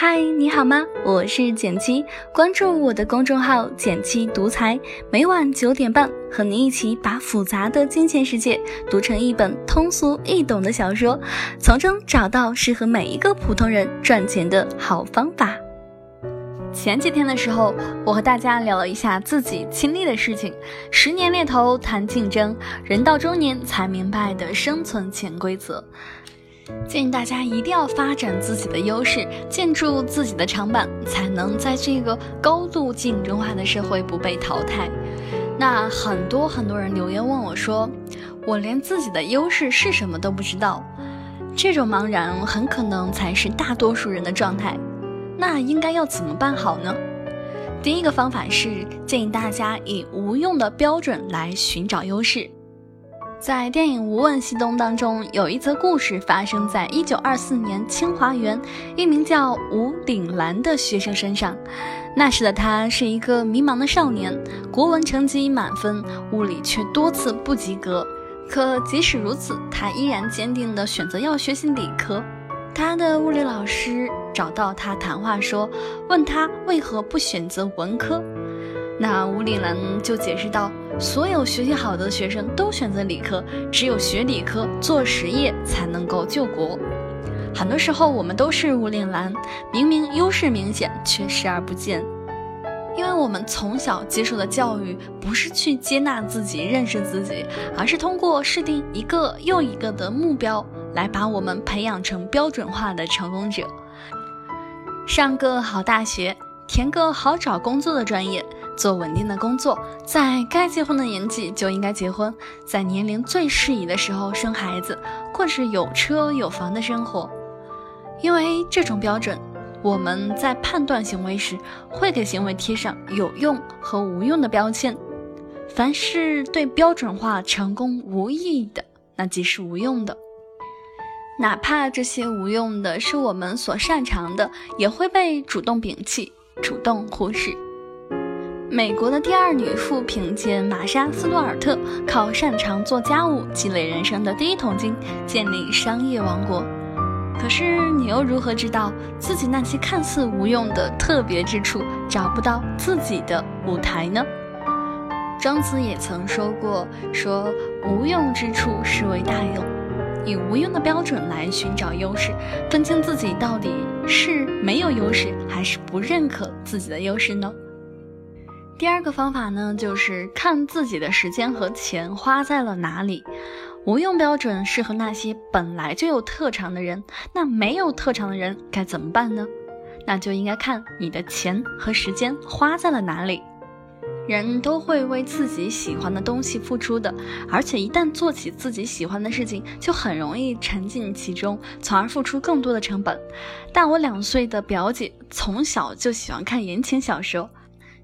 嗨，你好吗？我是简七，关注我的公众号简七读财，每晚9点半和您一起把复杂的金钱世界读成一本通俗易懂的小说，从中找到适合每一个普通人赚钱的好方法。前几天的时候，我和大家聊了一下自己亲历的事情，10年猎头谈竞争，人到中年才明白的生存潜规则。建议大家一定要发展自己的优势，建筑自己的长板，才能在这个高度竞争化的社会不被淘汰。那很多人留言问我说，我连自己的优势是什么都不知道，这种茫然很可能才是大多数人的状态。那应该要怎么办好呢？第一个方法是建议大家以无用的标准来寻找优势。在电影《无问西东》当中，有一则故事发生在1924年清华园一名叫吴岭澜的学生身上。那时的他是一个迷茫的少年，国文成绩满分，物理却多次不及格。可即使如此，他依然坚定地选择要学习理科。他的物理老师找到他谈话说，问他为何不选择文科。那吴岭澜就解释道，所有学习好的学生都选择理科，只有学理科做实业才能够救国。很多时候我们都是吴岭澜，明明优势明显却视而不见，因为我们从小接受的教育不是去接纳自己、认识自己，而是通过设定一个又一个的目标来把我们培养成标准化的成功者。上个好大学，填个好找工作的专业，做稳定的工作，在该结婚的年纪就应该结婚，在年龄最适宜的时候生孩子，过着有车有房的生活。因为这种标准，我们在判断行为时会给行为贴上有用和无用的标签。凡是对标准化成功无意义的，那即是无用的。哪怕这些无用的是我们所擅长的，也会被主动摒弃、主动忽视。美国的第二女富凭借玛莎·斯图尔特靠擅长做家务积累人生的第一桶金，建立商业王国。可是你又如何知道自己那些看似无用的特别之处找不到自己的舞台呢？庄子也曾说过，说无用之处实为大用。以无用的标准来寻找优势，分清自己到底是没有优势还是不认可自己的优势呢？第二个方法呢，就是看自己的时间和钱花在了哪里。无用标准适合那些本来就有特长的人，那没有特长的人该怎么办呢？那就应该看你的钱和时间花在了哪里。人都会为自己喜欢的东西付出的，而且一旦做起自己喜欢的事情，就很容易沉浸其中，从而付出更多的成本。大我2岁的表姐从小就喜欢看言情小说，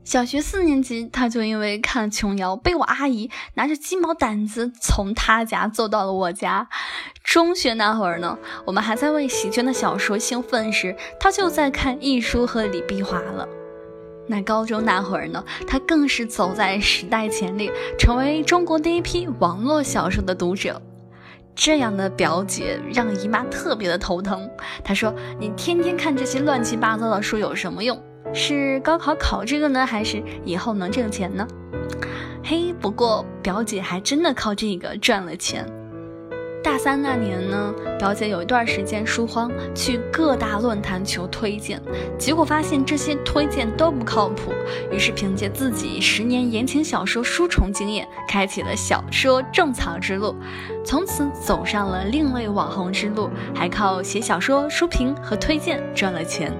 小学4年级她就因为看琼瑶被我阿姨拿着鸡毛掸子从她家揍到了我家。中学那会儿呢，我们还在为席绢的小说兴奋时，她就在看亦舒和李碧华了。那高中那会儿呢，他更是走在时代前列，成为中国第一批网络小说的读者。这样的表姐让姨妈特别的头疼，她说，你天天看这些乱七八糟的书有什么用？是高考考这个呢，还是以后能挣钱呢？嘿，不过表姐还真的靠这个赚了钱。大3那年呢，表姐有一段时间书荒，去各大论坛求推荐，结果发现这些推荐都不靠谱，于是凭借自己10年言情小说书虫经验，开启了小说种草之路，从此走上了另类网红之路，还靠写小说书评和推荐赚了钱。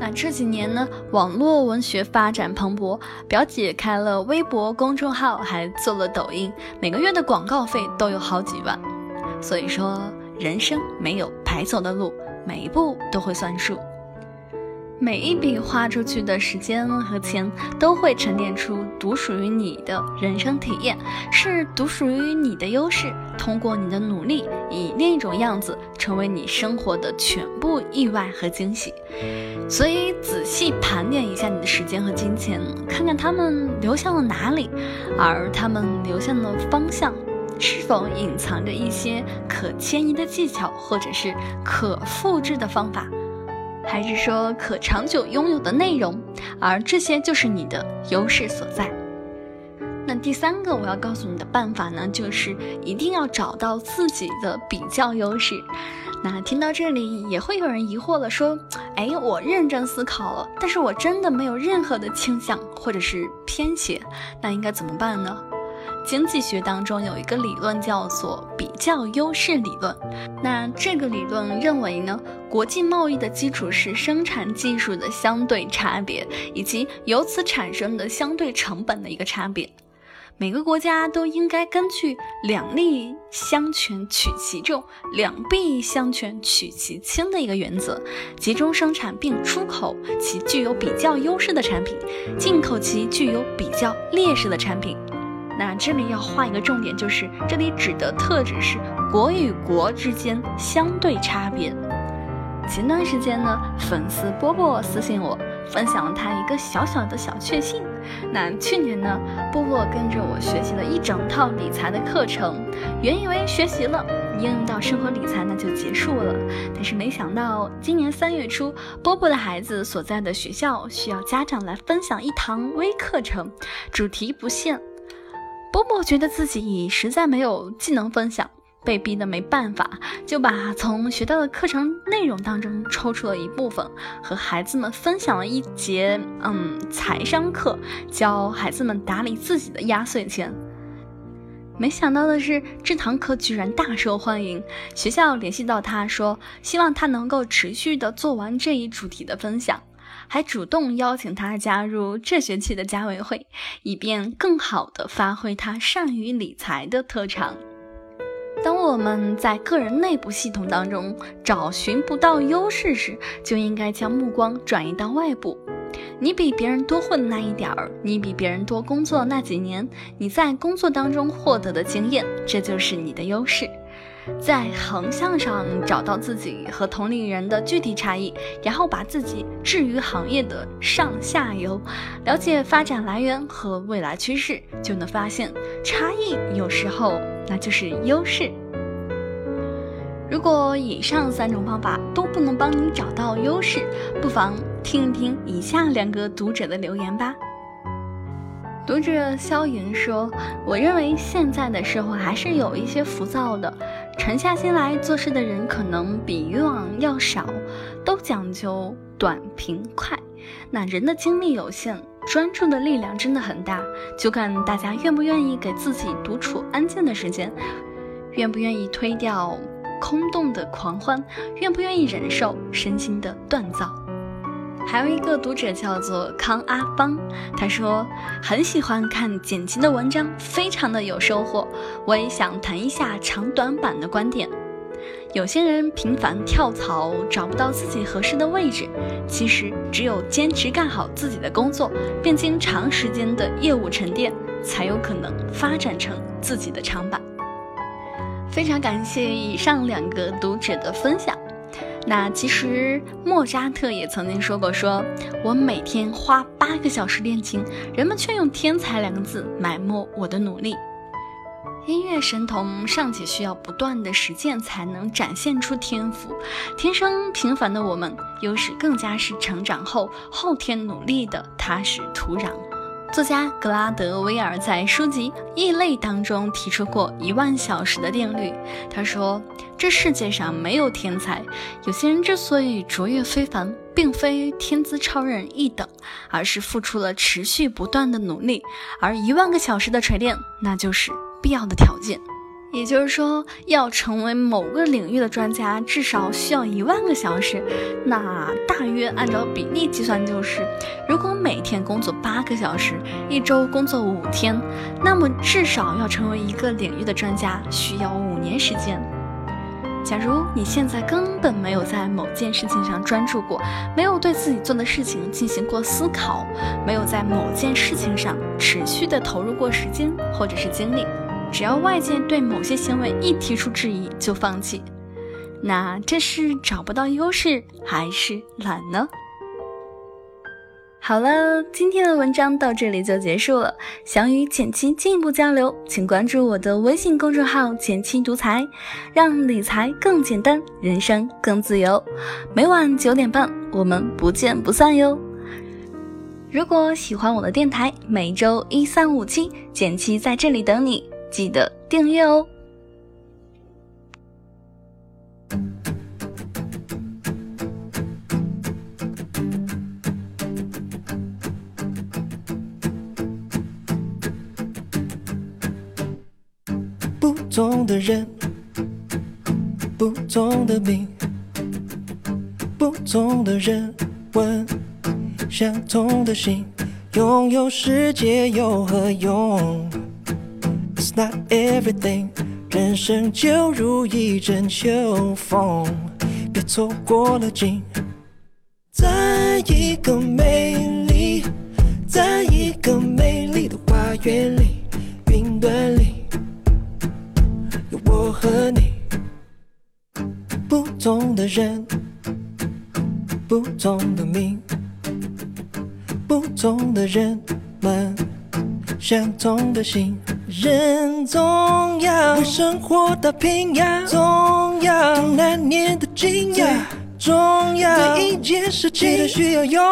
那这几年呢，网络文学发展蓬勃，表姐开了微博公众号，还做了抖音，每个月的广告费都有好几万。所以说，人生没有白走的路，每一步都会算数。每一笔花出去的时间和钱，都会沉淀出独属于你的人生体验，是独属于你的优势。通过你的努力，以另一种样子成为你生活的全部意外和惊喜。所以仔细盘点一下你的时间和金钱，看看它们流向了哪里，而它们流向的方向是否隐藏着一些可迁移的技巧，或者是可复制的方法。还是说可长久拥有的内容，而这些就是你的优势所在。那第三个我要告诉你的办法呢，就是一定要找到自己的比较优势。那听到这里也会有人疑惑了，说我认真思考了，但是我真的没有任何的倾向或者是偏斜，那应该怎么办呢？经济学当中有一个理论叫做比较优势理论，那这个理论认为呢，国际贸易的基础是生产技术的相对差别，以及由此产生的相对成本的一个差别。每个国家都应该根据两利相权取其重，两弊相权取其轻的一个原则，集中生产并出口其具有比较优势的产品，进口其具有比较劣势的产品。那这里要画一个重点，就是这里指的特指是国与国之间相对差别。前段时间呢，粉丝波波私信我，分享了他一个小小的小确幸。那去年呢，波波跟着我学习了一整套理财的课程，原以为学习了应用到生活理财那就结束了，但是没想到今年3月初，波波的孩子所在的学校需要家长来分享一堂微课程，主题不限。波波觉得自己实在没有技能分享，被逼得没办法，就把从学到的课程内容当中抽出了一部分，和孩子们分享了一节财商课，教孩子们打理自己的压岁钱。没想到的是，这堂课居然大受欢迎，学校联系到他说，希望他能够持续的做完这一主题的分享，还主动邀请他加入这学期的家委会，以便更好地发挥他善于理财的特长。当我们在个人内部系统当中找寻不到优势时，就应该将目光转移到外部。你比别人多混那一点儿，你比别人多工作那几年，你在工作当中获得的经验，这就是你的优势。在横向上找到自己和同龄人的具体差异，然后把自己置于行业的上下游，了解发展来源和未来趋势，就能发现差异有时候那就是优势。如果以上3种方法都不能帮你找到优势，不妨听一听以下2个读者的留言吧。读者萧云说，我认为现在的社会还是有一些浮躁的，沉下心来做事的人可能比以往要少，都讲究短平快。那人的精力有限，专注的力量真的很大，就看大家愿不愿意给自己独处安静的时间，愿不愿意推掉空洞的狂欢，愿不愿意忍受身心的锻造。还有一个读者叫做康阿邦，他说很喜欢看简洁的文章，非常的有收获，我也想谈一下长短板的观点。有些人频繁跳槽，找不到自己合适的位置，其实只有坚持干好自己的工作，并经长时间的业务沉淀，才有可能发展成自己的长板。非常感谢以上2个读者的分享。那其实莫扎特也曾经说过，说我每天花8个小时练琴，人们却用天才2个字埋没我的努力。音乐神童尚且需要不断的实践才能展现出天赋，天生平凡的我们，优势更加是成长后后天努力的踏实土壤。作家格拉德威尔在书籍《异类》当中提出过10000小时的定律，他说这世界上没有天才，有些人之所以卓越非凡，并非天资超人一等，而是付出了持续不断的努力，而10000个小时的锤炼那就是必要的条件。也就是说，要成为某个领域的专家，至少需要10000个小时，那大约按照比例计算就是，如果每天工作8个小时，1周工作5天，那么至少要成为一个领域的专家需要5年时间。假如你现在根本没有在某件事情上专注过，没有对自己做的事情进行过思考，没有在某件事情上持续的投入过时间或者是精力，只要外界对某些行为一提出质疑就放弃，那这是找不到优势还是懒呢？好了，今天的文章到这里就结束了。想与简七进一步交流，请关注我的微信公众号简七独裁，让理财更简单，人生更自由。每晚9点半我们不见不散哟。如果喜欢我的电台，每周1、3、5、7，简七在这里等你，记得订阅哦。不同的人，不同的命，不同的人问相同的心，拥有世界有何用？ It's not everything， 人生就如一阵秋风，别错过了景。在一个美丽，在一个美丽的花园里，云端里有我和你。不同的人，不同的命，不同的人们，相同的心。人重要，为生活打拼呀，重要，多难念的经呀，重要，每一件事情都需要拥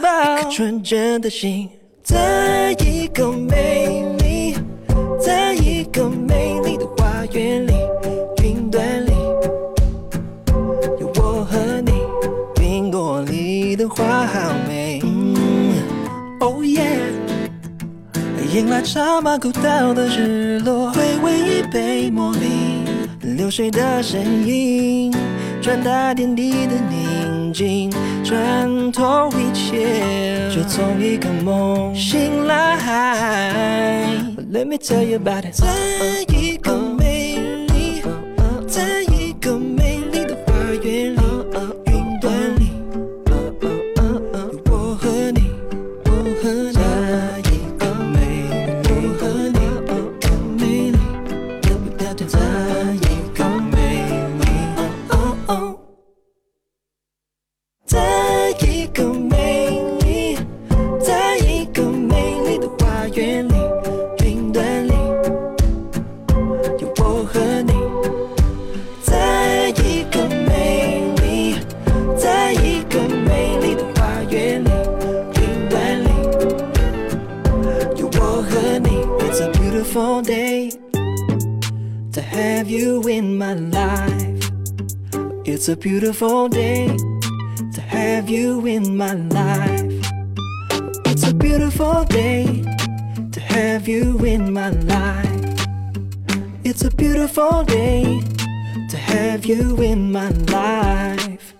抱一颗纯真的心。在一个美丽，在一个美丽的花园里，云端里有我和你。苹果里的花好美，Oh yeah， 迎来茶马古道的日落，回味一杯茉莉，流水的声音传达天地的宁静，穿透一切，就从一个梦醒来。Let me tell you about it。 在一个美丽，在一个美丽的花园里，云端里有我和你。Day to have you in my life. It's a beautiful day to have you in my life. It's a beautiful day to have you in my life. It's a beautiful day to have you in my life.